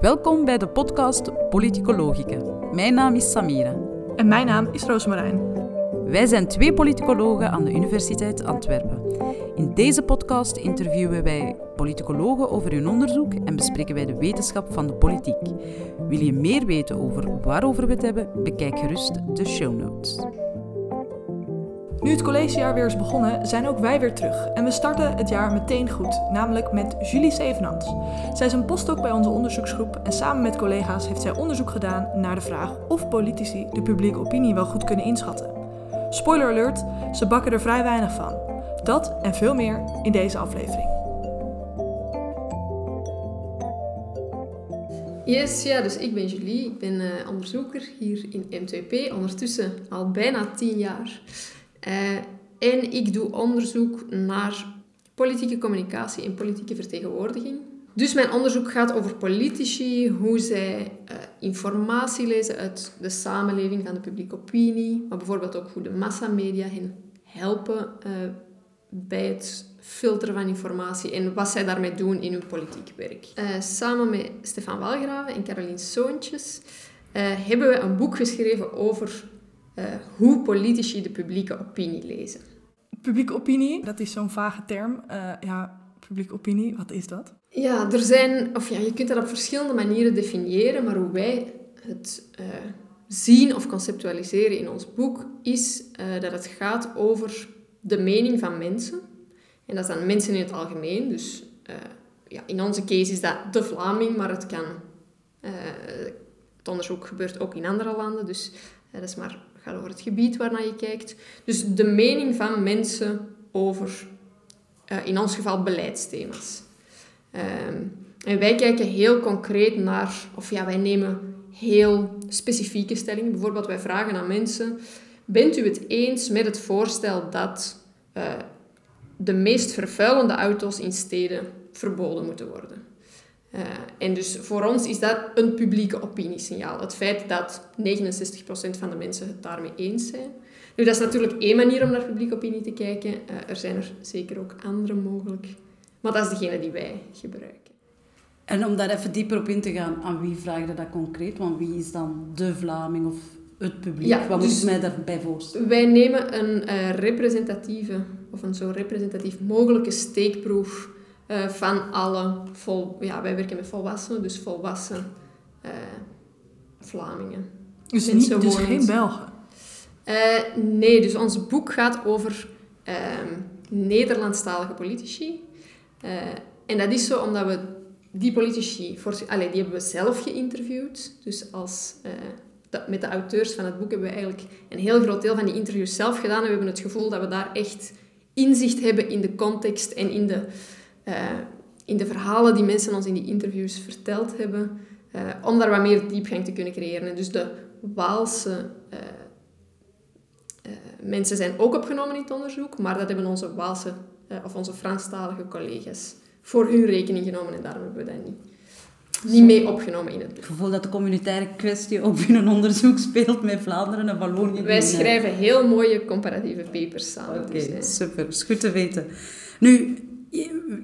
Welkom bij de podcast Politicologica. Mijn naam is Samira. En mijn naam is Rosemarijn. Wij zijn twee politicologen aan de Universiteit Antwerpen. In deze podcast interviewen wij politicologen over hun onderzoek en bespreken wij de wetenschap van de politiek. Wil je meer weten over waarover we het hebben? Bekijk gerust de show notes. Nu het collegejaar weer is begonnen, zijn ook wij weer terug. En we starten het jaar meteen goed, namelijk met Julie Sevenants. Zij is een postdoc bij onze onderzoeksgroep en samen met collega's heeft zij onderzoek gedaan naar de vraag of politici de publieke opinie wel goed kunnen inschatten. Spoiler alert, ze bakken er vrij weinig van. Dat en veel meer in deze aflevering. Yes, ja, dus ik ben Julie, ik ben onderzoeker hier in M2P, ondertussen al bijna 10 jaar. En ik doe onderzoek naar politieke communicatie en politieke vertegenwoordiging. Dus mijn onderzoek gaat over politici, hoe zij informatie lezen uit de samenleving van de publieke opinie, maar bijvoorbeeld ook hoe de massamedia hen helpen bij het filteren van informatie en wat zij daarmee doen in hun politiek werk. Samen met Stefan Walgrave en Caroline Soontjes hebben we een boek geschreven over hoe politici de publieke opinie lezen. Publieke opinie, dat is zo'n vage term. Publieke opinie, wat is dat? Ja, je kunt dat op verschillende manieren definiëren, maar hoe wij het zien of conceptualiseren in ons boek is dat het gaat over de mening van mensen. En dat zijn mensen in het algemeen. Dus in onze case is dat de Vlaming, maar het kan. Het onderzoek gebeurt ook in andere landen, dus het gaat over het gebied waarnaar je kijkt. Dus de mening van mensen over, in ons geval, beleidsthema's. En wij kijken heel concreet naar, wij nemen heel specifieke stellingen. Bijvoorbeeld, wij vragen aan mensen: bent u het eens met het voorstel dat de meest vervuilende auto's in steden verboden moeten worden? En dus voor ons is dat een publieke opiniesignaal. Het feit dat 69% van de mensen het daarmee eens zijn. Nu, dat is natuurlijk één manier om naar publieke opinie te kijken. Er zijn er zeker ook andere mogelijk. Maar dat is degene die wij gebruiken. En om daar even dieper op in te gaan, aan wie vraag je dat concreet? Want wie is dan de Vlaming of het publiek? Ja, wat moet je mij daarbij voorstellen? Wij nemen een representatieve, of een zo representatief mogelijke steekproef van alle, wij werken met volwassenen, dus volwassen Vlamingen. Dus geen Belgen? Nee, dus ons boek gaat over Nederlandstalige politici. En dat is zo omdat we die politici, die hebben we zelf geïnterviewd. Dus met de auteurs van het boek hebben we eigenlijk een heel groot deel van die interviews zelf gedaan. En we hebben het gevoel dat we daar echt inzicht hebben in de context en in de verhalen die mensen ons in die interviews verteld hebben, om daar wat meer diepgang te kunnen creëren. En dus de Waalse mensen zijn ook opgenomen in het onderzoek, maar dat hebben onze Waalse of onze Franstalige collega's voor hun rekening genomen en daarom hebben we dat niet mee opgenomen in het boek. Ik gevoel dat de communautaire kwestie ook in een onderzoek speelt met Vlaanderen en Wallonië. Wij schrijven heel mooie comparatieve papers samen. Oké, super. Dat is goed te weten. Nu,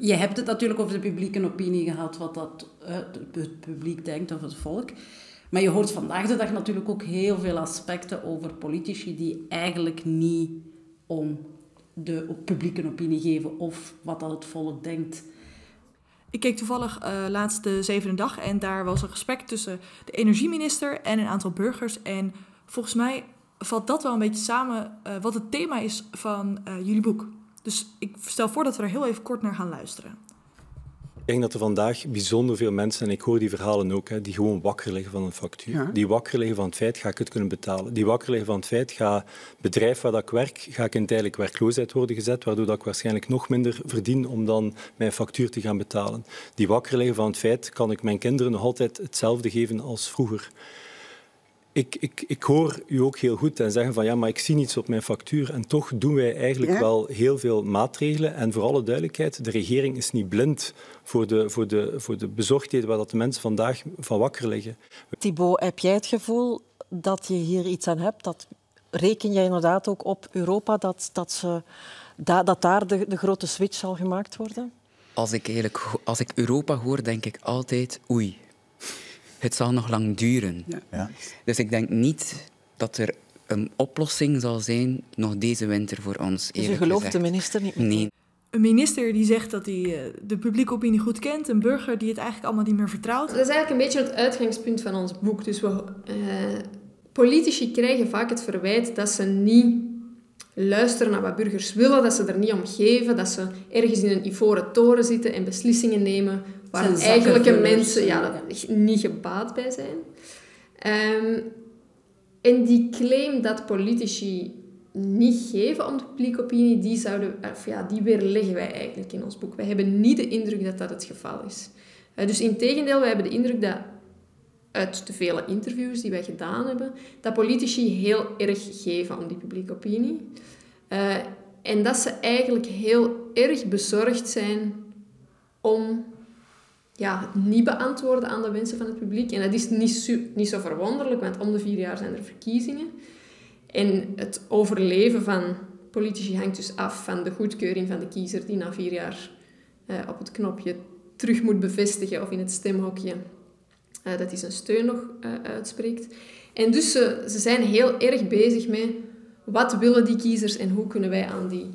je hebt het natuurlijk over de publieke opinie gehad, wat dat het publiek denkt of het volk. Maar je hoort vandaag de dag natuurlijk ook heel veel aspecten over politici die eigenlijk niet om de publieke opinie geven of wat dat het volk denkt. Ik keek toevallig laatst de Zevende Dag en daar was een gesprek tussen de energieminister en een aantal burgers. En volgens mij valt dat wel een beetje samen wat het thema is van jullie boek. Dus ik stel voor dat we er heel even kort naar gaan luisteren. Ik denk dat er vandaag bijzonder veel mensen, en ik hoor die verhalen ook, die gewoon wakker liggen van een factuur. Ja. Die wakker liggen van het feit, ga ik het kunnen betalen? Die wakker liggen van het feit, ga bedrijf waar ik werk, ga ik in tijdelijk werkloosheid worden gezet, waardoor ik waarschijnlijk nog minder verdien om dan mijn factuur te gaan betalen. Die wakker liggen van het feit, kan ik mijn kinderen nog altijd hetzelfde geven als vroeger? Ik hoor u ook heel goed en zeggen van ja, maar ik zie niets op mijn factuur. En toch doen wij eigenlijk wel heel veel maatregelen. En voor alle duidelijkheid, de regering is niet blind voor de bezorgdheid waar dat de mensen vandaag van wakker liggen. Thibaut, heb jij het gevoel dat je hier iets aan hebt? Dat reken jij inderdaad ook op Europa, dat daar de grote switch zal gemaakt worden? Als ik Europa hoor, denk ik altijd oei. het zal nog lang duren. Ja. Ja. Dus ik denk niet dat er een oplossing zal zijn nog deze winter voor ons. Dus je gelooft de minister niet meer? Nee. Een minister die zegt dat hij de publieke opinie goed kent, een burger die het eigenlijk allemaal niet meer vertrouwt. Dat is eigenlijk een beetje het uitgangspunt van ons boek. Dus politici krijgen vaak het verwijt dat ze niet luisteren naar wat burgers willen, dat ze er niet om geven, dat ze ergens in een ivoren toren zitten en beslissingen nemen waar eigenlijke mensen niet gebaat bij zijn. En die claim dat politici niet geven om de publieke opinie, die weerleggen wij eigenlijk in ons boek. Wij hebben niet de indruk dat dat het geval is. Dus integendeel, wij hebben de indruk dat uit de vele interviews die wij gedaan hebben, dat politici heel erg geven om die publieke opinie. En dat ze eigenlijk heel erg bezorgd zijn om het niet beantwoorden aan de wensen van het publiek. En dat is niet zo verwonderlijk, want om de 4 jaar zijn er verkiezingen. En het overleven van politici hangt dus af van de goedkeuring van de kiezer die na 4 jaar op het knopje terug moet bevestigen of in het stemhokje dat hij zijn steun nog uitspreekt. En dus ze zijn heel erg bezig met wat willen die kiezers en hoe kunnen wij aan die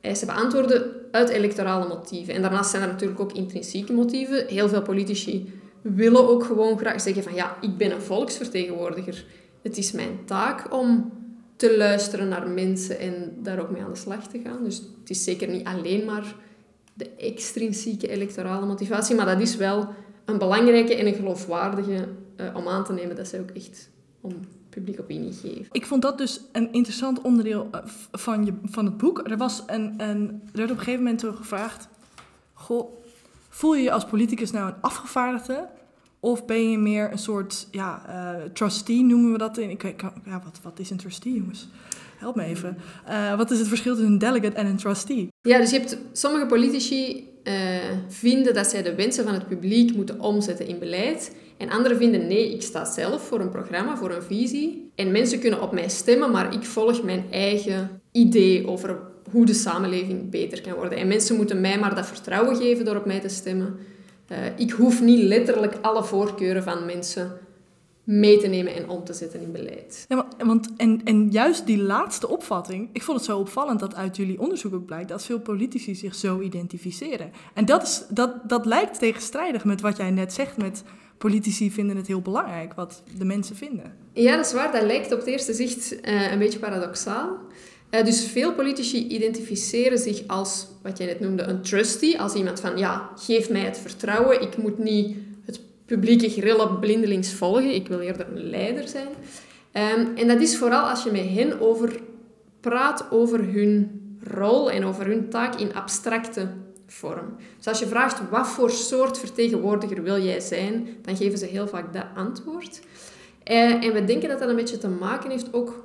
eisen beantwoorden uit electorale motieven. En daarnaast zijn er natuurlijk ook intrinsieke motieven. Heel veel politici willen ook gewoon graag zeggen van ik ben een volksvertegenwoordiger. Het is mijn taak om te luisteren naar mensen en daar ook mee aan de slag te gaan. Dus het is zeker niet alleen maar de extrinsieke electorale motivatie, maar dat is wel een belangrijke en een geloofwaardige om aan te nemen dat zij ook echt om publiek opinie geven. Ik vond dat dus een interessant onderdeel van het boek. Er werd op een gegeven moment door gevraagd, voel je je als politicus nou een afgevaardigde? Of ben je meer een soort trustee, noemen we dat in. Wat is een trustee, jongens? Help me even. Wat is het verschil tussen een delegate en een trustee? Ja, dus je hebt sommige politici vinden dat zij de wensen van het publiek moeten omzetten in beleid. En anderen vinden, nee, ik sta zelf voor een programma, voor een visie. En mensen kunnen op mij stemmen, maar ik volg mijn eigen idee over hoe de samenleving beter kan worden. En mensen moeten mij maar dat vertrouwen geven door op mij te stemmen. Ik hoef niet letterlijk alle voorkeuren van mensen mee te nemen en om te zetten in beleid. Ja, want juist die laatste opvatting, ik vond het zo opvallend dat uit jullie onderzoek ook blijkt dat veel politici zich zo identificeren. En dat lijkt tegenstrijdig met wat jij net zegt, met politici vinden het heel belangrijk, wat de mensen vinden. Ja, dat is waar. Dat lijkt op het eerste zicht een beetje paradoxaal. Dus veel politici identificeren zich als, wat jij net noemde, een trustee. Als iemand van, geef mij het vertrouwen. Ik moet niet het publieke grillen blindelings volgen. Ik wil eerder een leider zijn. En dat is vooral als je met hen over praat over hun rol en over hun taak in abstracte vorm. Dus als je vraagt, wat voor soort vertegenwoordiger wil jij zijn? Dan geven ze heel vaak dat antwoord. En we denken dat dat een beetje te maken heeft ook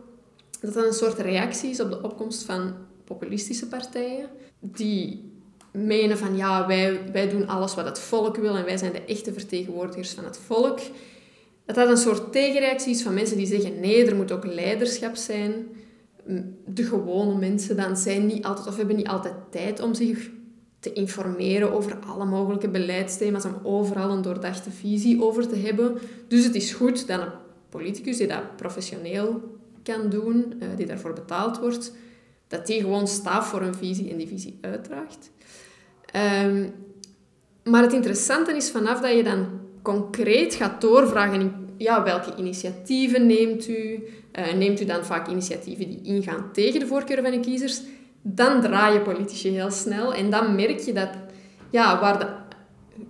dat dat een soort reactie is op de opkomst van populistische partijen. Die menen van, wij doen alles wat het volk wil en wij zijn de echte vertegenwoordigers van het volk. Dat dat een soort tegenreactie is van mensen die zeggen, nee, er moet ook leiderschap zijn. De gewone mensen dan zijn niet altijd, of hebben niet altijd tijd om zich te informeren over alle mogelijke beleidsthema's, om overal een doordachte visie over te hebben. Dus het is goed dat een politicus die dat professioneel kan doen, die daarvoor betaald wordt, dat die gewoon staat voor een visie en die visie uitdraagt. Maar het interessante is vanaf dat je dan concreet gaat doorvragen, welke initiatieven neemt u? Neemt u dan vaak initiatieven die ingaan tegen de voorkeuren van de kiezers? Dan draai je politici heel snel en dan merk je dat waar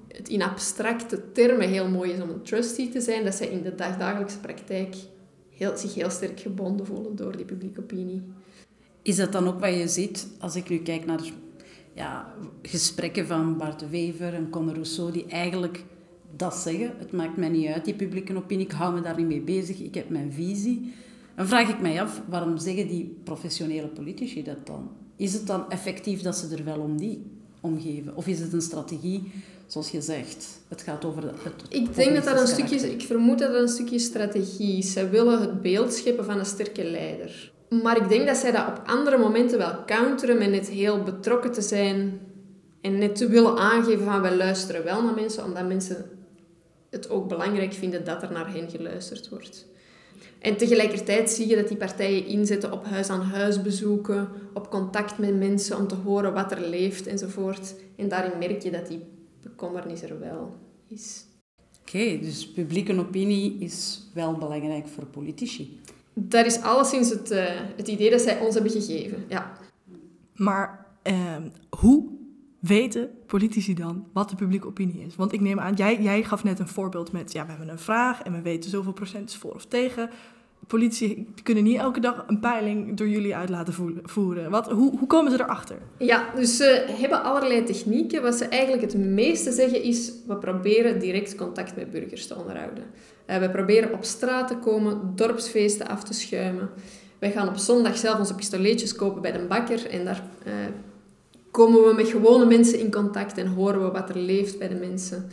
het in abstracte termen heel mooi is om een trustee te zijn, dat zij in de dagdagelijkse praktijk zich heel sterk gebonden voelen door die publieke opinie. Is dat dan ook wat je ziet als ik nu kijk naar gesprekken van Bart de Wever en Conor Rousseau die eigenlijk dat zeggen, het maakt mij niet uit, die publieke opinie, ik hou me daar niet mee bezig, ik heb mijn visie. Dan vraag ik mij af, waarom zeggen die professionele politici dat dan? Is het dan effectief dat ze er wel om geven? Of is het een strategie, zoals je zegt, het gaat over ik denk dat dat ik vermoed dat dat een stukje strategie is. Zij willen het beeld scheppen van een sterke leider. Maar ik denk dat zij dat op andere momenten wel counteren met net heel betrokken te zijn en net te willen aangeven van wij luisteren wel naar mensen, omdat mensen het ook belangrijk vinden dat er naar hen geluisterd wordt. En tegelijkertijd zie je dat die partijen inzetten op huis-aan-huis bezoeken, op contact met mensen om te horen wat er leeft enzovoort. En daarin merk je dat die bekommernis er wel is. Oké, dus publieke opinie is wel belangrijk voor politici. Dat is alleszins het idee dat zij ons hebben gegeven, ja. Maar hoe weten politici dan wat de publieke opinie is? Want ik neem aan, jij gaf net een voorbeeld met... ja, we hebben een vraag en we weten zoveel procent is voor of tegen. Politici kunnen niet elke dag een peiling door jullie uit laten voeren. Hoe komen ze erachter? Ja, dus ze hebben allerlei technieken. Wat ze eigenlijk het meeste zeggen is... we proberen direct contact met burgers te onderhouden. We proberen op straat te komen, dorpsfeesten af te schuimen. Wij gaan op zondag zelf onze pistoletjes kopen bij de bakker en daar... komen we met gewone mensen in contact en horen we wat er leeft bij de mensen.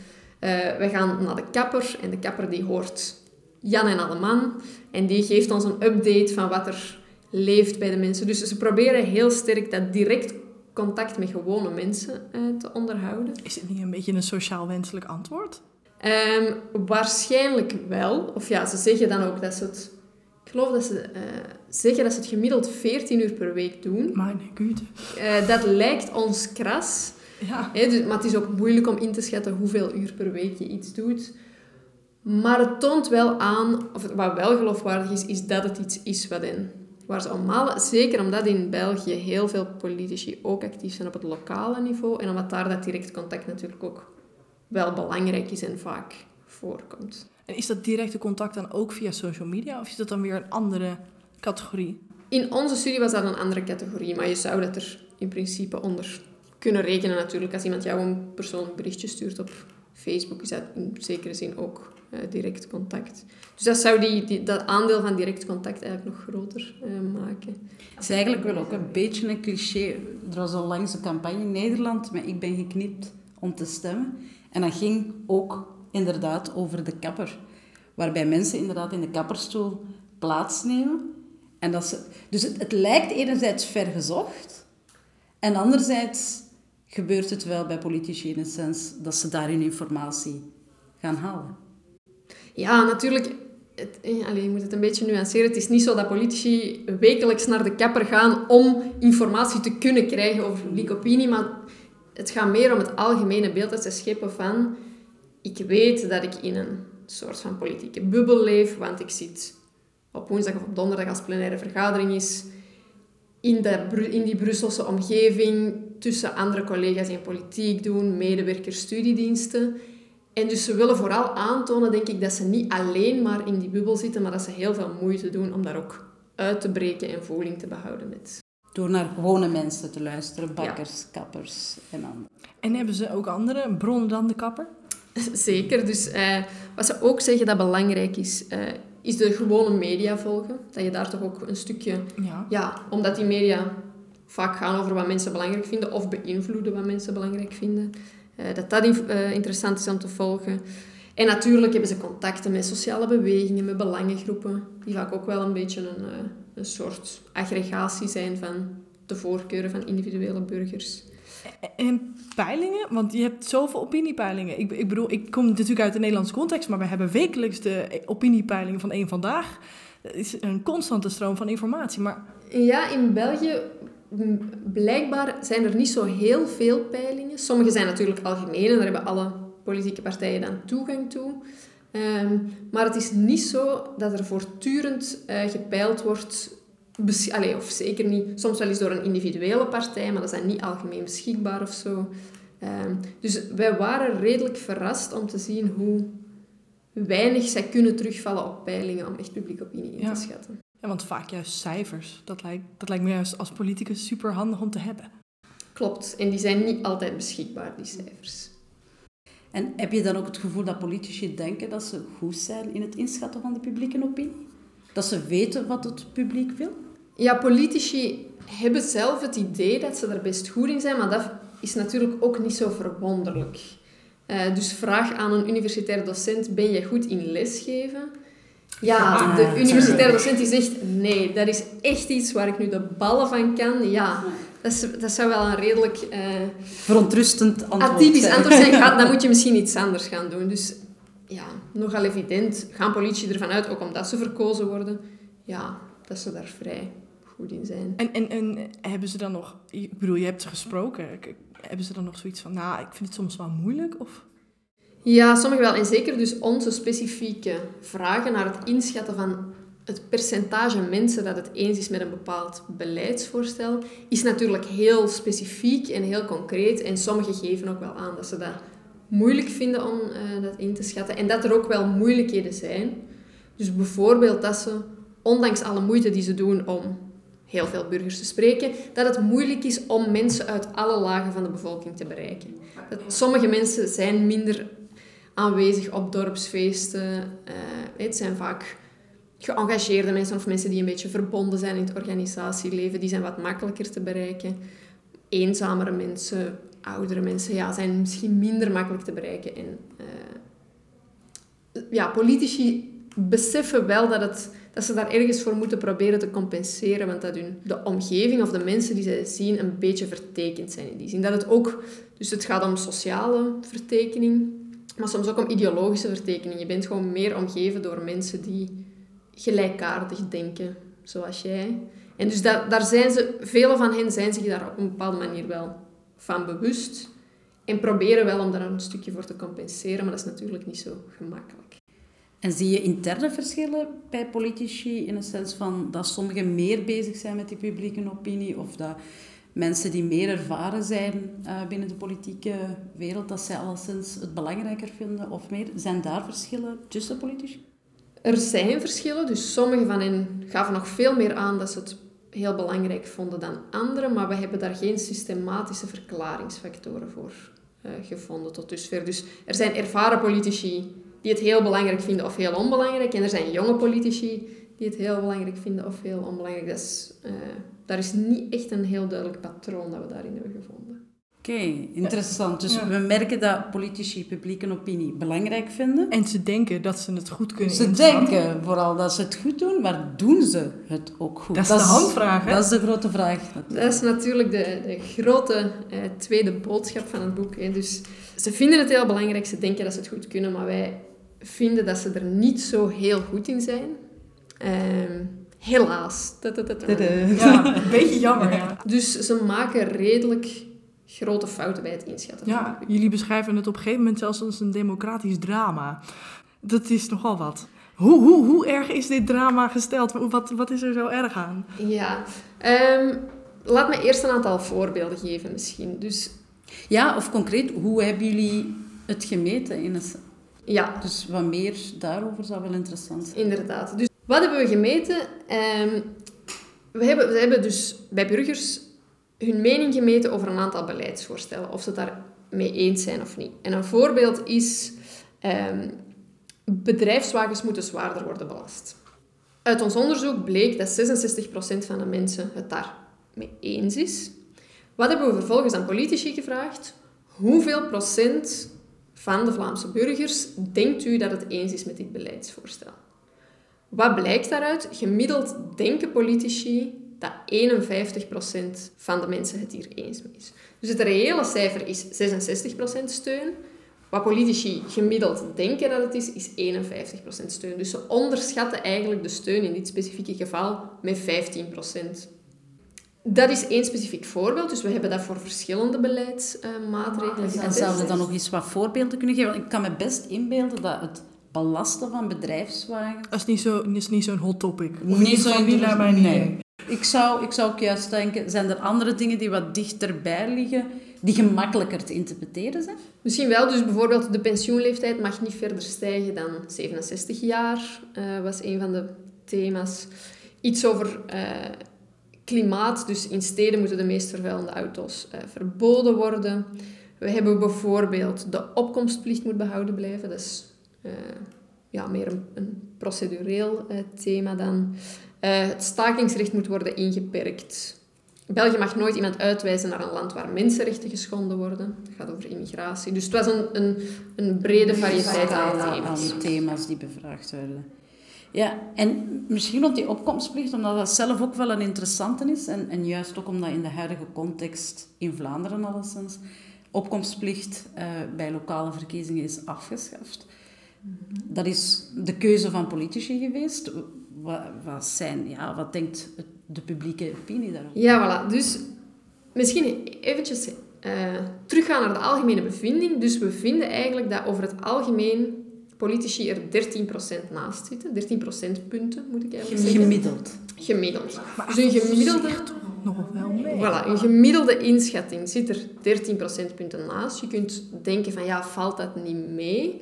We gaan naar de kapper en de kapper die hoort Jan en Alleman. En die geeft ons een update van wat er leeft bij de mensen. Dus ze proberen heel sterk dat direct contact met gewone mensen te onderhouden. Is dit niet een beetje een sociaal wenselijk antwoord? Waarschijnlijk wel. Of ja, ze zeggen dan ook dat ze het... Ik geloof dat ze zeggen dat ze het gemiddeld 14 uur per week doen. Mijn god. Dat lijkt ons kras. Ja. Dus, maar het is ook moeilijk om in te schatten hoeveel uur per week je iets doet. Maar het toont wel aan, of wat wel geloofwaardig is, is dat het iets is waar ze om malen. Zeker omdat in België heel veel politici ook actief zijn op het lokale niveau. En omdat daar dat direct contact natuurlijk ook wel belangrijk is en vaak voorkomt. En is dat directe contact dan ook via social media? Of is dat dan weer een andere categorie? In onze studie was dat een andere categorie. Maar je zou dat er in principe onder kunnen rekenen natuurlijk. Als iemand jou een persoonlijk berichtje stuurt op Facebook... is dat in zekere zin ook direct contact. Dus dat zou dat aandeel van direct contact eigenlijk nog groter maken. Het is eigenlijk wel ook een beetje een cliché. Er was al langs een campagne in Nederland... maar ik ben geknipt om te stemmen. En dat ging ook... inderdaad over de kapper. Waarbij mensen inderdaad in de kapperstoel plaatsnemen. En dat ze, dus het lijkt enerzijds vergezocht. En anderzijds gebeurt het wel bij politici in de sens dat ze daar hun informatie gaan halen. Ja, natuurlijk. Je moet het een beetje nuanceren. Het is niet zo dat politici wekelijks naar de kapper gaan om informatie te kunnen krijgen over publieke opinie. Maar het gaat meer om het algemene beeld dat ze scheppen van... ik weet dat ik in een soort van politieke bubbel leef, want ik zit op woensdag of op donderdag als plenaire vergadering is, in die Brusselse omgeving, tussen andere collega's in politiek doen, medewerkers, studiediensten. En dus ze willen vooral aantonen, denk ik, dat ze niet alleen maar in die bubbel zitten, maar dat ze heel veel moeite doen om daar ook uit te breken en voeling te behouden met. Door naar gewone mensen te luisteren, bakkers, ja. Kappers en anderen. En hebben ze ook andere bronnen dan de kapper? Zeker. Dus wat ze ook zeggen dat belangrijk is, is de gewone media volgen. Dat je daar toch ook een stukje... Ja, omdat die media vaak gaan over wat mensen belangrijk vinden of beïnvloeden wat mensen belangrijk vinden. Dat interessant is om te volgen. En natuurlijk hebben ze contacten met sociale bewegingen, met belangengroepen. Die vaak ook wel een beetje een soort aggregatie zijn van de voorkeuren van individuele burgers. En peilingen? Want je hebt zoveel opiniepeilingen. Ik bedoel, ik kom natuurlijk uit de Nederlandse context... maar wij hebben wekelijks de opiniepeilingen van Eén Vandaag. Dat is een constante stroom van informatie. Maar... ja, in België blijkbaar zijn er niet zo heel veel peilingen. Sommige zijn natuurlijk algemeen... en daar hebben alle politieke partijen dan toegang toe. Maar het is niet zo dat er voortdurend gepeild wordt... of zeker niet, soms wel eens door een individuele partij, maar dat zijn niet algemeen beschikbaar of zo. Dus wij waren redelijk verrast om te zien hoe weinig zij kunnen terugvallen op peilingen om echt publieke opinie in te schatten. Ja, want vaak juist cijfers, dat lijkt me juist als politicus super handig om te hebben. Klopt, en die zijn niet altijd beschikbaar, die cijfers. En heb je dan ook het gevoel dat politici denken dat ze goed zijn in het inschatten van de publieke opinie? Dat ze weten wat het publiek wil? Ja, politici hebben zelf het idee dat ze er best goed in zijn, maar dat is natuurlijk ook niet zo verwonderlijk. Dus vraag aan een universitair docent, ben je goed in lesgeven? Ja, de universitair docent die zegt, nee, dat is echt iets waar ik nu de ballen van kan. Ja, dat zou wel een redelijk... verontrustend antwoord. Atypisch antwoord zijn. Dan moet je misschien iets anders gaan doen. Dus ja, nogal evident gaan politici ervan uit, ook omdat ze verkozen worden, ja, dat ze daar vrij goed in zijn. En hebben ze dan nog... Ik bedoel, je hebt gesproken. Hebben ze dan nog zoiets van, nou, ik vind het soms wel moeilijk? Of? Ja, sommigen wel. En zeker dus onze specifieke vragen naar het inschatten van het percentage mensen dat het eens is met een bepaald beleidsvoorstel, is natuurlijk heel specifiek en heel concreet. En sommigen geven ook wel aan dat ze dat moeilijk vinden om dat in te schatten. En dat er ook wel moeilijkheden zijn. Dus bijvoorbeeld dat ze, ondanks alle moeite die ze doen om heel veel burgers te spreken, dat het moeilijk is om mensen uit alle lagen van de bevolking te bereiken. Dat sommige mensen zijn minder aanwezig op dorpsfeesten. Het zijn vaak geëngageerde mensen of mensen die een beetje verbonden zijn in het organisatieleven. Die zijn wat makkelijker te bereiken. Eenzamere mensen, oudere mensen, ja, zijn misschien minder makkelijk te bereiken. En ja, politici beseffen wel dat ze daar ergens voor moeten proberen te compenseren, want dat hun de omgeving of de mensen die zij zien een beetje vertekend zijn in die zin. Dat het ook, dus het gaat om sociale vertekening, maar soms ook om ideologische vertekening. Je bent gewoon meer omgeven door mensen die gelijkaardig denken, zoals jij. En dus daar zijn ze, velen van hen zijn zich daar op een bepaalde manier wel van bewust en proberen wel om daar een stukje voor te compenseren, maar dat is natuurlijk niet zo gemakkelijk. En zie je interne verschillen bij politici in de sens van dat sommigen meer bezig zijn met die publieke opinie of dat mensen die meer ervaren zijn binnen de politieke wereld, dat zij alleszins het belangrijker vinden of meer? Zijn daar verschillen tussen politici? Er zijn verschillen, dus sommigen van hen gaven nog veel meer aan dat ze het heel belangrijk vonden dan anderen, maar we hebben daar geen systematische verklaringsfactoren voor gevonden tot dusver. Dus er zijn ervaren politici die het heel belangrijk vinden of heel onbelangrijk. En er zijn jonge politici die het heel belangrijk vinden of heel onbelangrijk. Daar is niet echt een heel duidelijk patroon dat we daarin hebben gevonden. Oké, interessant. Dus we merken dat politici publieke opinie belangrijk vinden. En ze denken dat ze het goed kunnen inschatten. Ze denken vooral dat ze het goed doen, maar doen ze het ook goed? Dat is de handvraag, hè? Dat is de grote vraag. Dat is natuurlijk de grote tweede boodschap van het boek. Hè. Dus ze vinden het heel belangrijk, ze denken dat ze het goed kunnen, maar wij vinden dat ze er niet zo heel goed in zijn. Helaas. Ja, een beetje jammer. Ja. Dus ze maken redelijk grote fouten bij het inschatten. Ja, jullie beschrijven het op een gegeven moment zelfs als een democratisch drama. Dat is nogal wat. Hoe erg is dit drama gesteld? Wat is er zo erg aan? Ja, laat me eerst een aantal voorbeelden geven misschien. Dus, ja, of concreet, hoe hebben jullie het gemeten? Ja. Dus wat meer daarover zou wel interessant zijn. Inderdaad. Dus wat hebben we gemeten? We hebben dus bij burgers hun mening gemeten over een aantal beleidsvoorstellen. Of ze het daarmee eens zijn of niet. En een voorbeeld is... bedrijfswagens moeten zwaarder worden belast. Uit ons onderzoek bleek dat 66% van de mensen het daarmee eens is. Wat hebben we vervolgens aan politici gevraagd? Hoeveel procent van de Vlaamse burgers denkt u dat het eens is met dit beleidsvoorstel? Wat blijkt daaruit? Gemiddeld denken politici dat 51% van de mensen het hier eens mee is. Dus het reële cijfer is 66% steun. Wat politici gemiddeld denken dat het is 51% steun. Dus ze onderschatten eigenlijk de steun in dit specifieke geval met 15%. Dat is één specifiek voorbeeld. Dus we hebben dat voor verschillende beleidsmaatregelen. En zouden we dan nog eens wat voorbeelden kunnen geven? Want ik kan me best inbeelden dat het belasten van bedrijfswagens... Dat is niet zo'n hot topic. Nee. Ik zou ook juist denken, zijn er andere dingen die wat dichterbij liggen, die gemakkelijker te interpreteren zijn? Misschien wel. Dus bijvoorbeeld de pensioenleeftijd mag niet verder stijgen dan 67 jaar, was een van de thema's. Iets over klimaat. Dus in steden moeten de meest vervuilende auto's verboden worden. We hebben bijvoorbeeld de opkomstplicht moet behouden blijven. Dat is meer een procedureel thema dan... Het stakingsrecht moet worden ingeperkt. België mag nooit iemand uitwijzen naar een land waar mensenrechten geschonden worden. Het gaat over immigratie. Dus het was een brede variëteit aan thema's die bevraagd werden. Ja, en misschien op die opkomstplicht, omdat dat zelf ook wel een interessante is. En juist ook omdat in de huidige context in Vlaanderen alleszins opkomstplicht bij lokale verkiezingen is afgeschaft. Dat is de keuze van politici geweest. Wat denkt de publieke opinie daarop? Ja, voilà. Dus misschien eventjes teruggaan naar de algemene bevinding. Dus we vinden eigenlijk dat over het algemeen politici er 13% naast zitten. 13% punten, moet ik eigenlijk zeggen. Gemiddeld. Dus een gemiddelde... Nog wel mee. Voilà, een gemiddelde inschatting zit er 13% punten naast. Je kunt denken van, ja, valt dat niet mee?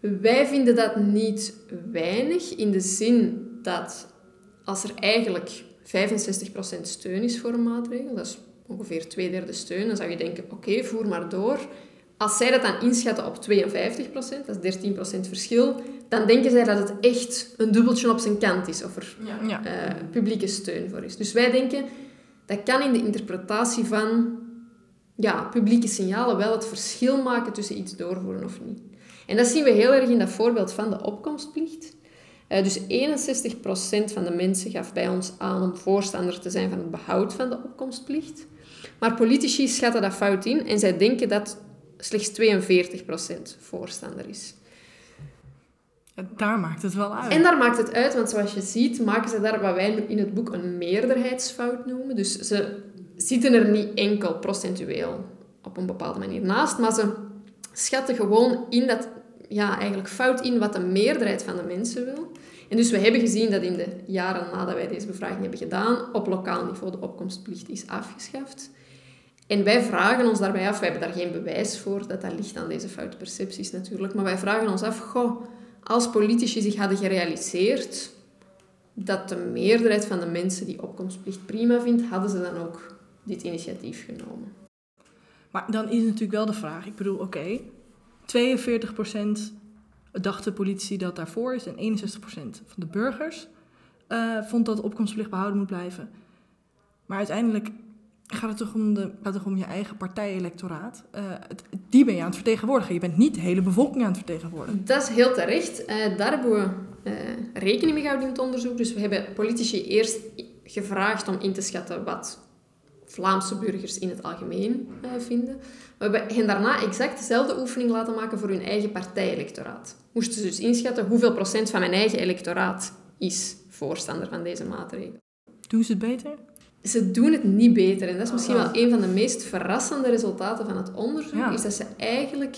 Wij vinden dat niet weinig, in de zin dat als er eigenlijk 65% steun is voor een maatregel, dat is ongeveer 2/3 steun, dan zou je denken, oké, voer maar door. Als zij dat dan inschatten op 52%, dat is 13% verschil, dan denken zij dat het echt een dubbeltje op zijn kant is of er publieke steun voor is. Dus wij denken, dat kan in de interpretatie van publieke signalen wel het verschil maken tussen iets doorvoeren of niet. En dat zien we heel erg in dat voorbeeld van de opkomstplicht. Dus 61% van de mensen gaf bij ons aan om voorstander te zijn van het behoud van de opkomstplicht. Maar politici schatten dat fout in en zij denken dat slechts 42% voorstander is. Daar maakt het wel uit. En daar maakt het uit, want zoals je ziet, maken ze daar wat wij in het boek een meerderheidsfout noemen. Dus ze zitten er niet enkel procentueel op een bepaalde manier naast, maar ze schatten gewoon in dat, eigenlijk fout in wat de meerderheid van de mensen wil. En dus we hebben gezien dat in de jaren nadat wij deze bevraging hebben gedaan, op lokaal niveau de opkomstplicht is afgeschaft. En wij vragen ons daarbij af, wij hebben daar geen bewijs voor, dat ligt aan deze foute percepties natuurlijk, maar wij vragen ons af, als politici zich hadden gerealiseerd dat de meerderheid van de mensen die opkomstplicht prima vindt, hadden ze dan ook dit initiatief genomen. Maar dan is natuurlijk wel de vraag, 42% dachten politici dat daarvoor is en 61% van de burgers vond dat de opkomstplicht behouden moet blijven. Maar uiteindelijk... Gaat het toch om je eigen partij-electoraat? Die ben je aan het vertegenwoordigen. Je bent niet de hele bevolking aan het vertegenwoordigen. Dat is heel terecht. Daar hebben we rekening mee gehouden in het onderzoek. Dus we hebben politici eerst gevraagd om in te schatten wat Vlaamse burgers in het algemeen vinden. We hebben hen daarna exact dezelfde oefening laten maken voor hun eigen partij-electoraat. Moesten ze dus inschatten hoeveel procent van mijn eigen electoraat is voorstander van deze maatregel. Doen ze het beter? Ze doen het niet beter. En dat is misschien wel een van de meest verrassende resultaten van het onderzoek. Ja. Is dat ze eigenlijk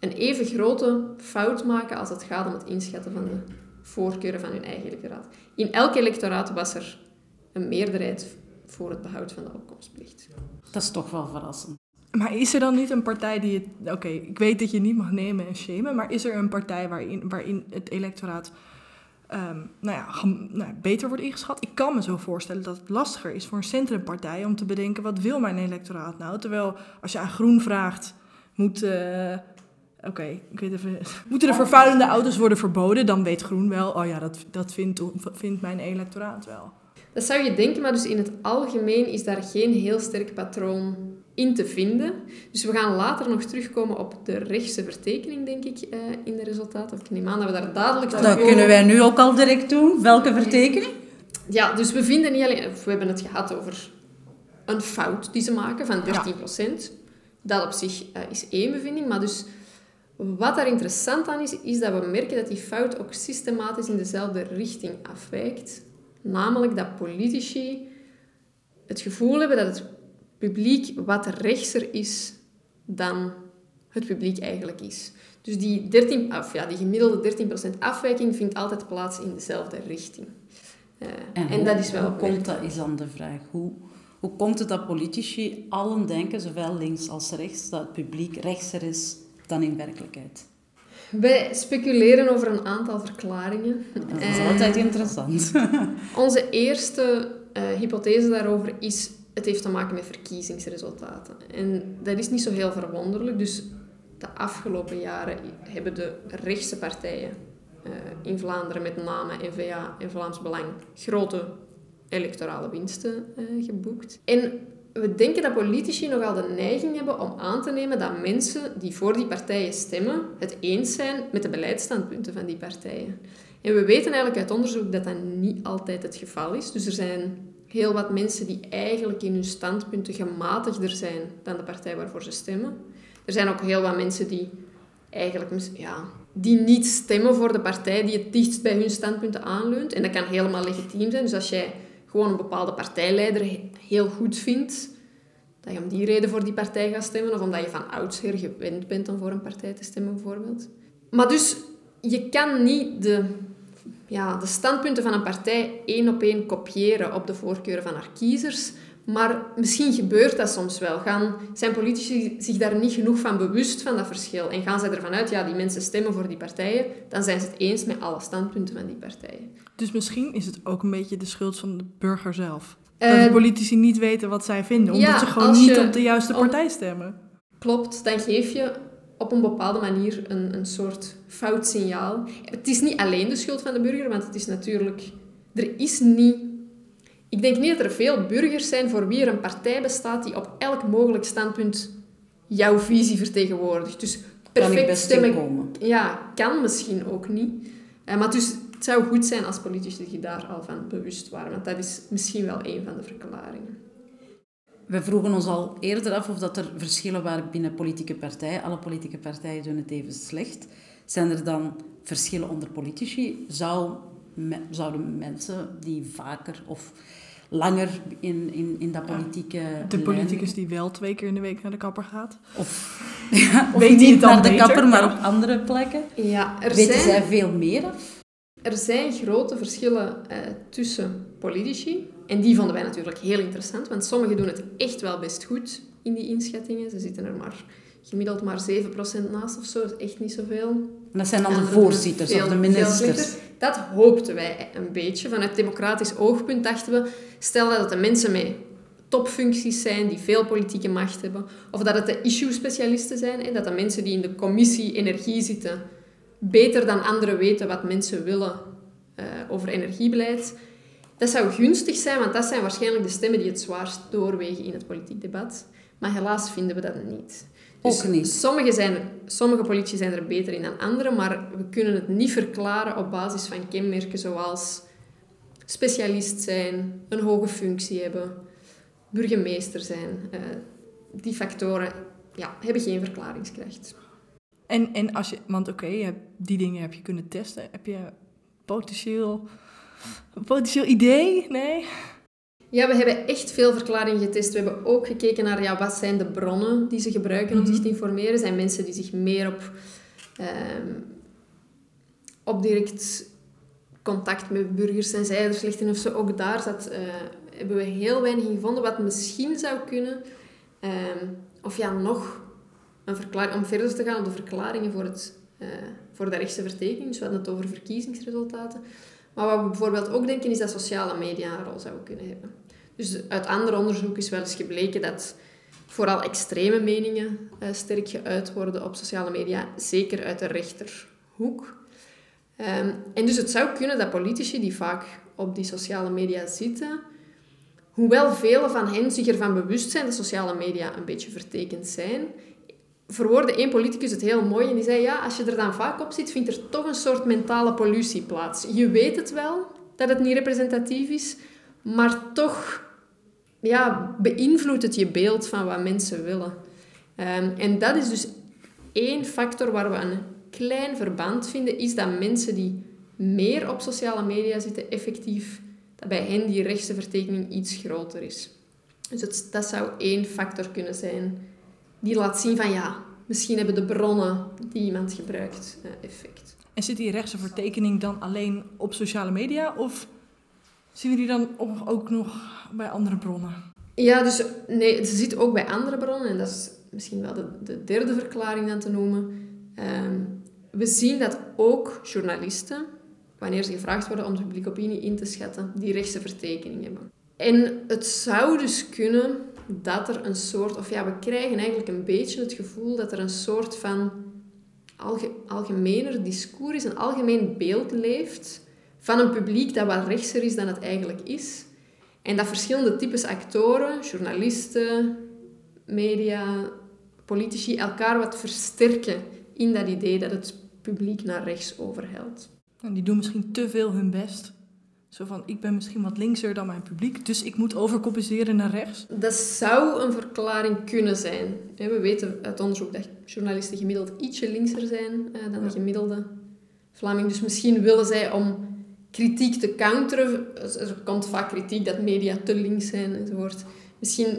een even grote fout maken als het gaat om het inschatten van de voorkeuren van hun eigen electoraat. In elk electoraat was er een meerderheid voor het behoud van de opkomstplicht. Dat is toch wel verrassend. Maar is er dan niet een partij die het... Oké, ik weet dat je niet mag nemen en shamen, maar is er een partij waarin het electoraat... beter wordt ingeschat. Ik kan me zo voorstellen dat het lastiger is voor een centrumpartij om te bedenken, wat wil mijn electoraat nou? Terwijl, als je aan Groen vraagt, moeten de vervuilende auto's worden verboden? Dan weet Groen wel, dat vindt mijn electoraat wel. Dat zou je denken, maar dus in het algemeen is daar geen heel sterk patroon in te vinden. Dus we gaan later nog terugkomen op de rechtse vertekening, denk ik, in de resultaten. Ik neem aan dat we daar dadelijk... Dat kunnen wij nu ook al direct doen. Welke vertekening? Ja, dus we vinden niet alleen... We hebben het gehad over een fout die ze maken van 13%. Dat op zich is één bevinding. Maar dus wat daar interessant aan is dat we merken dat die fout ook systematisch in dezelfde richting afwijkt. Namelijk dat politici het gevoel hebben dat het publiek wat rechtser is dan het publiek eigenlijk is. Dus die gemiddelde 13% afwijking vindt altijd plaats in dezelfde richting. En dat is wel... Hoe komt dat, is dan de vraag. Hoe komt het dat politici allen denken, zowel links als rechts, dat het publiek rechtser is dan in werkelijkheid? Wij speculeren over een aantal verklaringen. Dat is altijd interessant. Onze eerste hypothese daarover is... Het heeft te maken met verkiezingsresultaten. En dat is niet zo heel verwonderlijk. Dus de afgelopen jaren hebben de rechtse partijen in Vlaanderen, met name N-VA en Vlaams Belang, grote electorale winsten geboekt. En we denken dat politici nogal de neiging hebben om aan te nemen dat mensen die voor die partijen stemmen het eens zijn met de beleidsstandpunten van die partijen. En we weten eigenlijk uit onderzoek dat dat niet altijd het geval is. Dus er zijn... heel wat mensen die eigenlijk in hun standpunten gematigder zijn dan de partij waarvoor ze stemmen. Er zijn ook heel wat mensen die eigenlijk die niet stemmen voor de partij die het dichtst bij hun standpunten aanleunt. En dat kan helemaal legitiem zijn. Dus als jij gewoon een bepaalde partijleider heel goed vindt, dat je om die reden voor die partij gaat stemmen, of omdat je van oudsher gewend bent om voor een partij te stemmen, bijvoorbeeld. Maar dus, je kan niet de standpunten van een partij één op één kopiëren op de voorkeuren van haar kiezers. Maar misschien gebeurt dat soms wel. Zijn politici zich daar niet genoeg van bewust van dat verschil? En gaan zij ervan uit, die mensen stemmen voor die partijen, dan zijn ze het eens met alle standpunten van die partijen. Dus misschien is het ook een beetje de schuld van de burger zelf. Dat de politici niet weten wat zij vinden, omdat ze gewoon niet op de juiste partij stemmen. Klopt, dan geef je op een bepaalde manier een soort fout signaal. Het is niet alleen de schuld van de burger, want het is natuurlijk... Er is niet... Ik denk niet dat er veel burgers zijn voor wie er een partij bestaat die op elk mogelijk standpunt jouw visie vertegenwoordigt. Dus perfect stemmen komen. Ja, kan misschien ook niet. Maar dus, het zou goed zijn als politici zich daar al van bewust waren, want dat is misschien wel een van de verklaringen. We vroegen ons al eerder af of dat er verschillen waren binnen politieke partijen. Alle politieke partijen doen het even slecht. Zijn er dan verschillen onder politici? Zouden mensen die vaker of langer in dat politieke... de politicus die wel 2 keer in de week naar de kapper gaat. Of weet niet naar de kapper, maar op andere plekken. Ja, Weten zij veel meer af? Er zijn grote verschillen tussen politici. En die vonden wij natuurlijk heel interessant. Want sommigen doen het echt wel best goed in die inschattingen. Ze zitten er gemiddeld maar 7% naast of zo. Dat is echt niet zoveel. En dat zijn dan de voorzitters of de ministers. Dat hoopten wij een beetje. Vanuit democratisch oogpunt dachten we... Stel dat het de mensen met topfuncties zijn die veel politieke macht hebben. Of dat het de issue-specialisten zijn. En dat de mensen die in de commissie energie zitten... beter dan anderen weten wat mensen willen over energiebeleid. Dat zou gunstig zijn, want dat zijn waarschijnlijk de stemmen die het zwaarst doorwegen in het politiek debat. Maar helaas vinden we dat niet. Dus ook niet. Sommige politici zijn er beter in dan anderen, maar we kunnen het niet verklaren op basis van kenmerken zoals specialist zijn, een hoge functie hebben, burgemeester zijn. Die factoren hebben geen verklaringskracht. En als je... Want die dingen heb je kunnen testen. Heb je potentieel idee? Nee? Ja, we hebben echt veel verklaringen getest. We hebben ook gekeken naar wat zijn de bronnen die ze gebruiken om zich te informeren. Zijn mensen die zich meer op direct contact met burgers zijn, zij er slecht in of ze ook daar zat, hebben we heel weinig in gevonden. Wat misschien zou kunnen, nog... om verder te gaan op de verklaringen voor de rechtse vertekening. Dus we hadden het over verkiezingsresultaten. Maar wat we bijvoorbeeld ook denken is dat sociale media een rol zouden kunnen hebben. Dus uit ander onderzoek is wel eens gebleken dat vooral extreme meningen sterk geuit worden op sociale media. Zeker uit de rechterhoek. En dus het zou kunnen dat politici die vaak op die sociale media zitten... hoewel velen van hen zich ervan bewust zijn dat sociale media een beetje vertekend zijn... verwoordde één politicus het heel mooi en die zei... als je er dan vaak op zit, vindt er toch een soort mentale pollutie plaats. Je weet het wel, dat het niet representatief is... maar toch beïnvloedt het je beeld van wat mensen willen. En dat is dus één factor waar we een klein verband vinden... is dat mensen die meer op sociale media zitten effectief... dat bij hen die rechtse vertekening iets groter is. Dus dat zou één factor kunnen zijn... die laat zien van misschien hebben de bronnen die iemand gebruikt effect. En zit die rechtse vertekening dan alleen op sociale media? Of zien we die dan ook nog bij andere bronnen? Ja, dus nee, ze zit ook bij andere bronnen. En dat is misschien wel de derde verklaring dan te noemen. We zien dat ook journalisten, wanneer ze gevraagd worden om de publieke opinie in te schatten, die rechtse vertekening hebben. En het zou dus kunnen... dat er een soort... we krijgen eigenlijk een beetje het gevoel dat er een soort van algemener discours is, een algemeen beeld leeft van een publiek dat wat rechtser is dan het eigenlijk is. En dat verschillende types actoren, journalisten, media, politici, elkaar wat versterken in dat idee dat het publiek naar rechts overhelt. En die doen misschien te veel hun best Zo van, ik ben misschien wat linkser dan mijn publiek, dus ik moet overcompenseren naar rechts. Dat zou een verklaring kunnen zijn. We weten uit onderzoek dat journalisten gemiddeld ietsje linkser zijn dan de gemiddelde Vlaming. Dus misschien willen zij om kritiek te counteren. Er komt vaak kritiek dat media te links zijn enzovoort. Misschien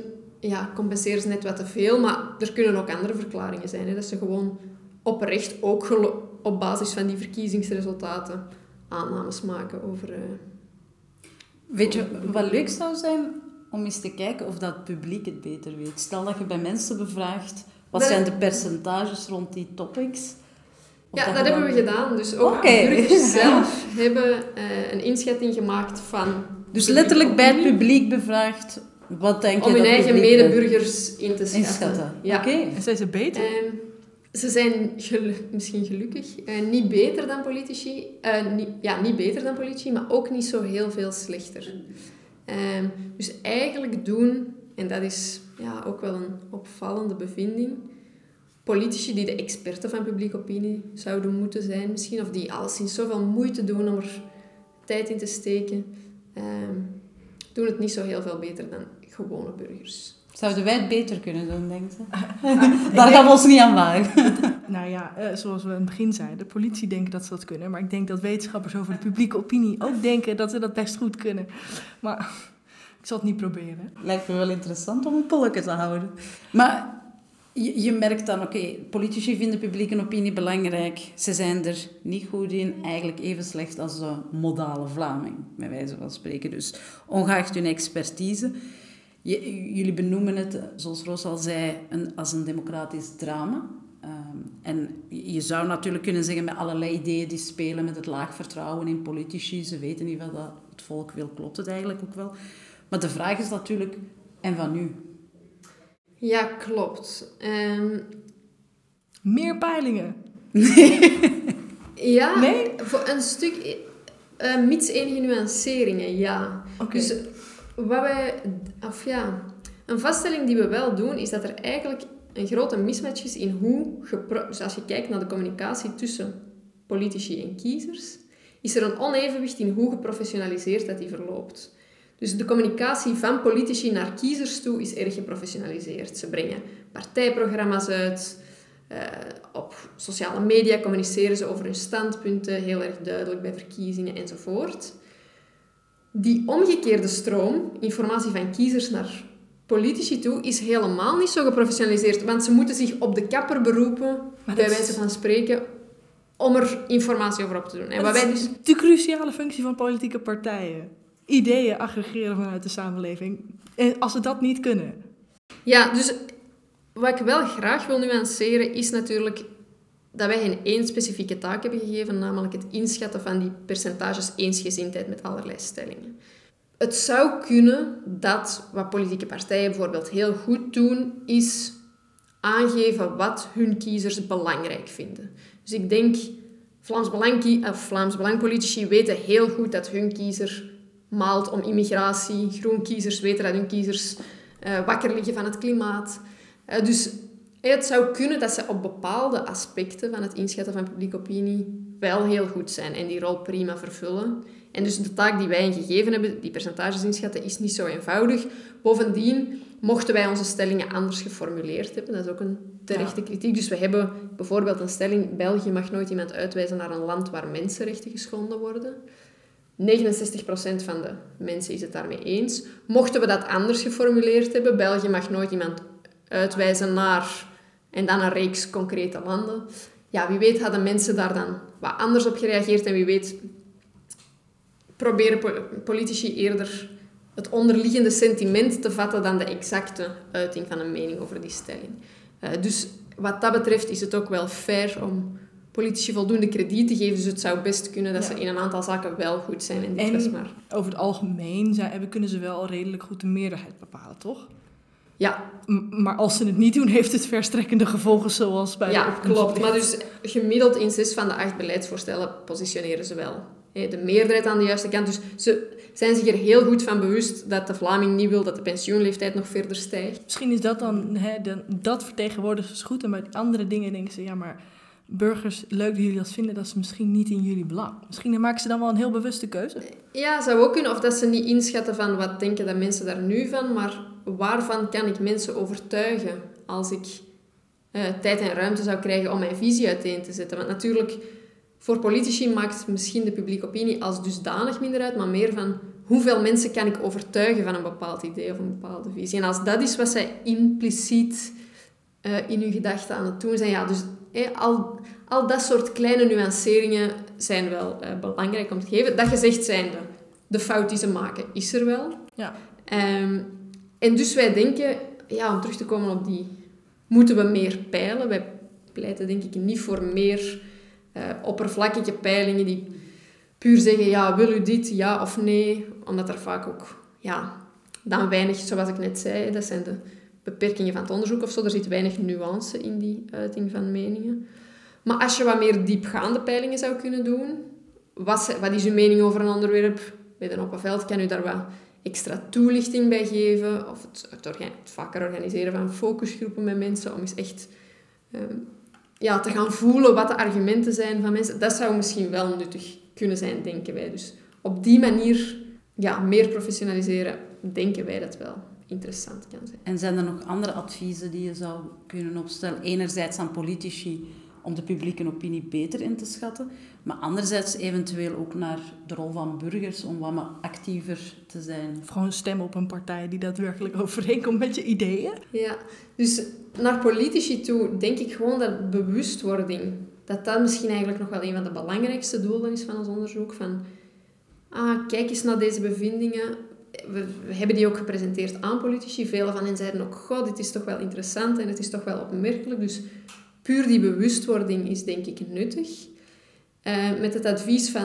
compenseren ze net wat te veel, maar er kunnen ook andere verklaringen zijn. Dat ze gewoon oprecht ook op basis van die verkiezingsresultaten aannames maken over... Weet je, wat leuk zou zijn om eens te kijken of dat het publiek het beter weet. Stel dat je bij mensen bevraagt, wat zijn de percentages rond die topics? Ja, dat hebben we gedaan. Dus ook burgers zelf hebben een inschatting gemaakt van... Dus letterlijk bij het publiek bevraagd, wat denk je dat publiek... Om hun eigen medeburgers in te schatten. Ja. Oké. En zijn ze beter? Ze zijn misschien gelukkig niet beter dan politici. Niet beter dan politici, maar ook niet zo heel veel slechter. Dus eigenlijk doen, en dat is ook wel een opvallende bevinding, politici die de experten van publieke opinie zouden moeten zijn misschien, of die alleszins zoveel moeite doen om er tijd in te steken, doen het niet zo heel veel beter dan gewone burgers. Zouden wij het beter kunnen doen, denk je? Daar gaan we ons niet aan wagen. Zoals we in het begin zeiden, de politie denkt dat ze dat kunnen. Maar ik denk dat wetenschappers over de publieke opinie ook denken dat ze dat best goed kunnen. Maar ik zal het niet proberen. Lijkt me wel interessant om een polletje te houden. Maar je merkt dan, politici vinden publieke opinie belangrijk. Ze zijn er niet goed in, eigenlijk even slecht als de modale Vlaming, bij wijze van spreken. Dus ongeacht hun expertise... Jullie benoemen het, zoals Roos al zei, als een democratisch drama. En je zou natuurlijk kunnen zeggen met allerlei ideeën die spelen met het laag vertrouwen in politici. Ze weten niet wat het volk wil, klopt het eigenlijk ook wel. Maar de vraag is natuurlijk, en van nu? Ja, klopt. Meer peilingen? Nee. Ja, nee? Voor een stuk mits enige nuanceringen, ja. Okay. Dus... een vaststelling die we wel doen, is dat er eigenlijk een grote mismatch is in hoe... Dus als je kijkt naar de communicatie tussen politici en kiezers, is er een onevenwicht in hoe geprofessionaliseerd dat die verloopt. Dus de communicatie van politici naar kiezers toe is erg geprofessionaliseerd. Ze brengen partijprogramma's uit. Op sociale media communiceren ze over hun standpunten, heel erg duidelijk bij verkiezingen enzovoort. Die omgekeerde stroom, informatie van kiezers naar politici toe, is helemaal niet zo geprofessionaliseerd. Want ze moeten zich op de kapper beroepen, bij wijze van spreken, om er informatie over op te doen. En wat wij dus... De cruciale functie van politieke partijen. Ideeën aggregeren vanuit de samenleving. En als ze dat niet kunnen. Ja, dus wat ik wel graag wil nuanceren, is natuurlijk... dat wij hen één specifieke taak hebben gegeven, namelijk het inschatten van die percentages eensgezindheid met allerlei stellingen. Het zou kunnen dat wat politieke partijen bijvoorbeeld heel goed doen, is aangeven wat hun kiezers belangrijk vinden. Dus ik denk, Vlaams Belang-politici weten heel goed dat hun kiezer maalt om immigratie. Groen-kiezers weten dat hun kiezers wakker liggen van het klimaat. Dus... Het zou kunnen dat ze op bepaalde aspecten van het inschatten van publieke opinie wel heel goed zijn en die rol prima vervullen. En dus de taak die wij hen gegeven hebben, die percentages inschatten, is niet zo eenvoudig. Bovendien mochten wij onze stellingen anders geformuleerd hebben. Dat is ook een terechte kritiek. Dus we hebben bijvoorbeeld een stelling, België mag nooit iemand uitwijzen naar een land waar mensenrechten geschonden worden. 69% van de mensen is het daarmee eens. Mochten we dat anders geformuleerd hebben, België mag nooit iemand uitwijzen naar... en dan een reeks concrete landen. Ja, wie weet hadden mensen daar dan wat anders op gereageerd. En wie weet proberen politici eerder het onderliggende sentiment te vatten dan de exacte uiting van een mening over die stelling. Dus wat dat betreft is het ook wel fair om politici voldoende krediet te geven. Dus het zou best kunnen dat ze in een aantal zaken wel goed zijn. En dit was maar... over het algemeen kunnen ze wel redelijk goed de meerderheid bepalen, toch? Ja, maar als ze het niet doen, heeft het verstrekkende gevolgen zoals bij de opkomst. Ja, klopt. Maar dus gemiddeld in 6 van de 8 beleidsvoorstellen positioneren ze wel de meerderheid aan de juiste kant. Dus ze zijn zich er heel goed van bewust dat de Vlaming niet wil dat de pensioenleeftijd nog verder stijgt. Misschien is dat dan dat vertegenwoordigen ze goed en bij andere dingen denken ze, ja, maar burgers, leuk dat jullie dat vinden, dat is misschien niet in jullie belang. Misschien maken ze dan wel een heel bewuste keuze. Ja, zou ook kunnen. Of dat ze niet inschatten van wat denken dat mensen daar nu van, maar waarvan kan ik mensen overtuigen als ik tijd en ruimte zou krijgen om mijn visie uiteen te zetten. Want natuurlijk, voor politici maakt misschien de publieke opinie als dusdanig minder uit, maar meer van hoeveel mensen kan ik overtuigen van een bepaald idee of een bepaalde visie. En als dat is wat zij impliciet in hun gedachten aan het doen zijn, ja, dus al dat soort kleine nuanceringen zijn wel belangrijk om te geven. Dat gezegd zijnde, de fout die ze maken is er wel. Ja. En dus wij denken, ja, om terug te komen op die, moeten we meer peilen? Wij pleiten denk ik niet voor meer oppervlakkige peilingen die puur zeggen, ja, wil u dit, ja of nee? Omdat er vaak ook, ja, dan weinig, zoals ik net zei, dat zijn de beperkingen van het onderzoek of zo. Er zit weinig nuance in die uiting van meningen. Maar als je wat meer diepgaande peilingen zou kunnen doen, wat is uw mening over een onderwerp? Bij een open veld kan u daar wat extra toelichting bij geven, of het vaker organiseren van focusgroepen met mensen, om eens echt te gaan voelen wat de argumenten zijn van mensen. Dat zou misschien wel nuttig kunnen zijn, denken wij. Dus op die manier, ja, meer professionaliseren, denken wij dat wel interessant kan zijn. En zijn er nog andere adviezen die je zou kunnen opstellen? Enerzijds aan politici om de publieke opinie beter in te schatten, maar anderzijds eventueel ook naar de rol van burgers om wat actiever te zijn. Of gewoon stemmen op een partij die daadwerkelijk overeenkomt met je ideeën. Ja, dus naar politici toe denk ik gewoon dat bewustwording, dat misschien eigenlijk nog wel een van de belangrijkste doelen is van ons onderzoek. Van, kijk eens naar deze bevindingen. We hebben die ook gepresenteerd aan politici. Velen van hen zeiden ook, god, dit is toch wel interessant en het is toch wel opmerkelijk. Dus puur die bewustwording is denk ik nuttig. Met het advies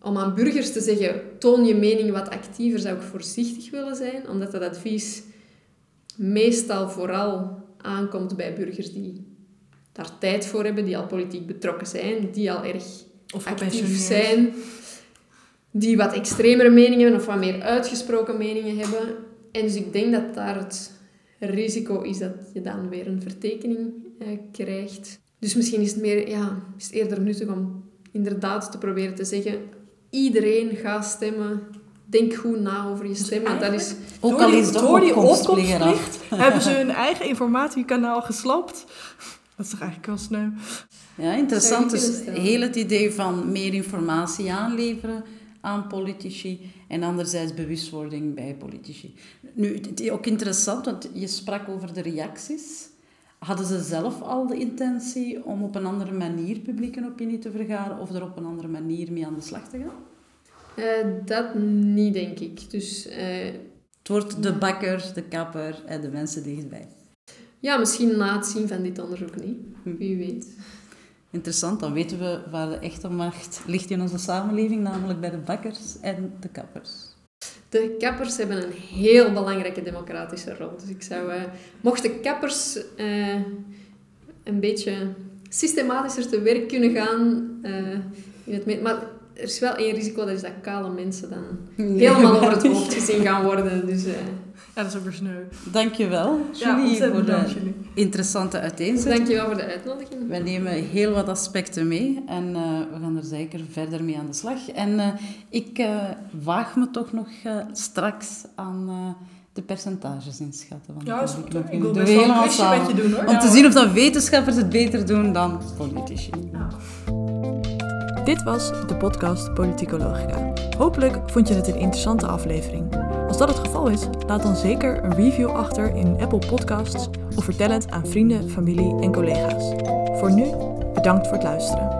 om aan burgers te zeggen, toon je mening wat actiever, zou ik voorzichtig willen zijn. Omdat dat advies meestal vooral aankomt bij burgers die daar tijd voor hebben, die al politiek betrokken zijn, die al erg of actief zijn, die wat extremere meningen hebben of wat meer uitgesproken meningen hebben. En dus ik denk dat daar het risico is dat je dan weer een vertekening krijgt. Dus misschien is het eerder nuttig om inderdaad te proberen te zeggen, iedereen gaat stemmen. Denk goed na over je stem. Want dat is ook al is door die opkomstplicht hebben ze hun eigen informatiekanaal gesloopt. Dat is toch eigenlijk wel sneu. Ja, interessant. Dus heel het idee van meer informatie aanleveren aan politici en anderzijds bewustwording bij politici. Nu, het is ook interessant, want je sprak over de reacties. Hadden ze zelf al de intentie om op een andere manier publieke opinie te vergaren of er op een andere manier mee aan de slag te gaan? Dat niet, denk ik. Dus, het wordt de bakker, de kapper en de mensen dichtbij. Ja, misschien na het zien van dit onderzoek niet. Wie weet. Interessant, dan weten we waar de echte macht ligt in onze samenleving, namelijk bij de bakkers en de kappers. De kappers hebben een heel belangrijke democratische rol. Dus ik zou, mocht de kappers een beetje systematischer te werk kunnen gaan, maar er is wel één risico, dat is dat kale mensen dan helemaal over het hoofd gezien gaan worden. Dus, ja, dat is ook weer sneu. Dankjewel, Julie, ja, voor de interessante uiteenzetting. Dankjewel voor de uitnodiging. We nemen heel wat aspecten mee en we gaan er zeker verder mee aan de slag. En ik waag me toch nog straks aan de percentages inschatten. Want ja, dat is goed. Ik wil best wel een kusje met je doen, hoor. Om te zien of dat wetenschappers het beter doen dan politici. Ja. Dit was de podcast Politicologica. Hopelijk vond je het een interessante aflevering. Als dat het geval is, laat dan zeker een review achter in Apple Podcasts of vertel het aan vrienden, familie en collega's. Voor nu, bedankt voor het luisteren.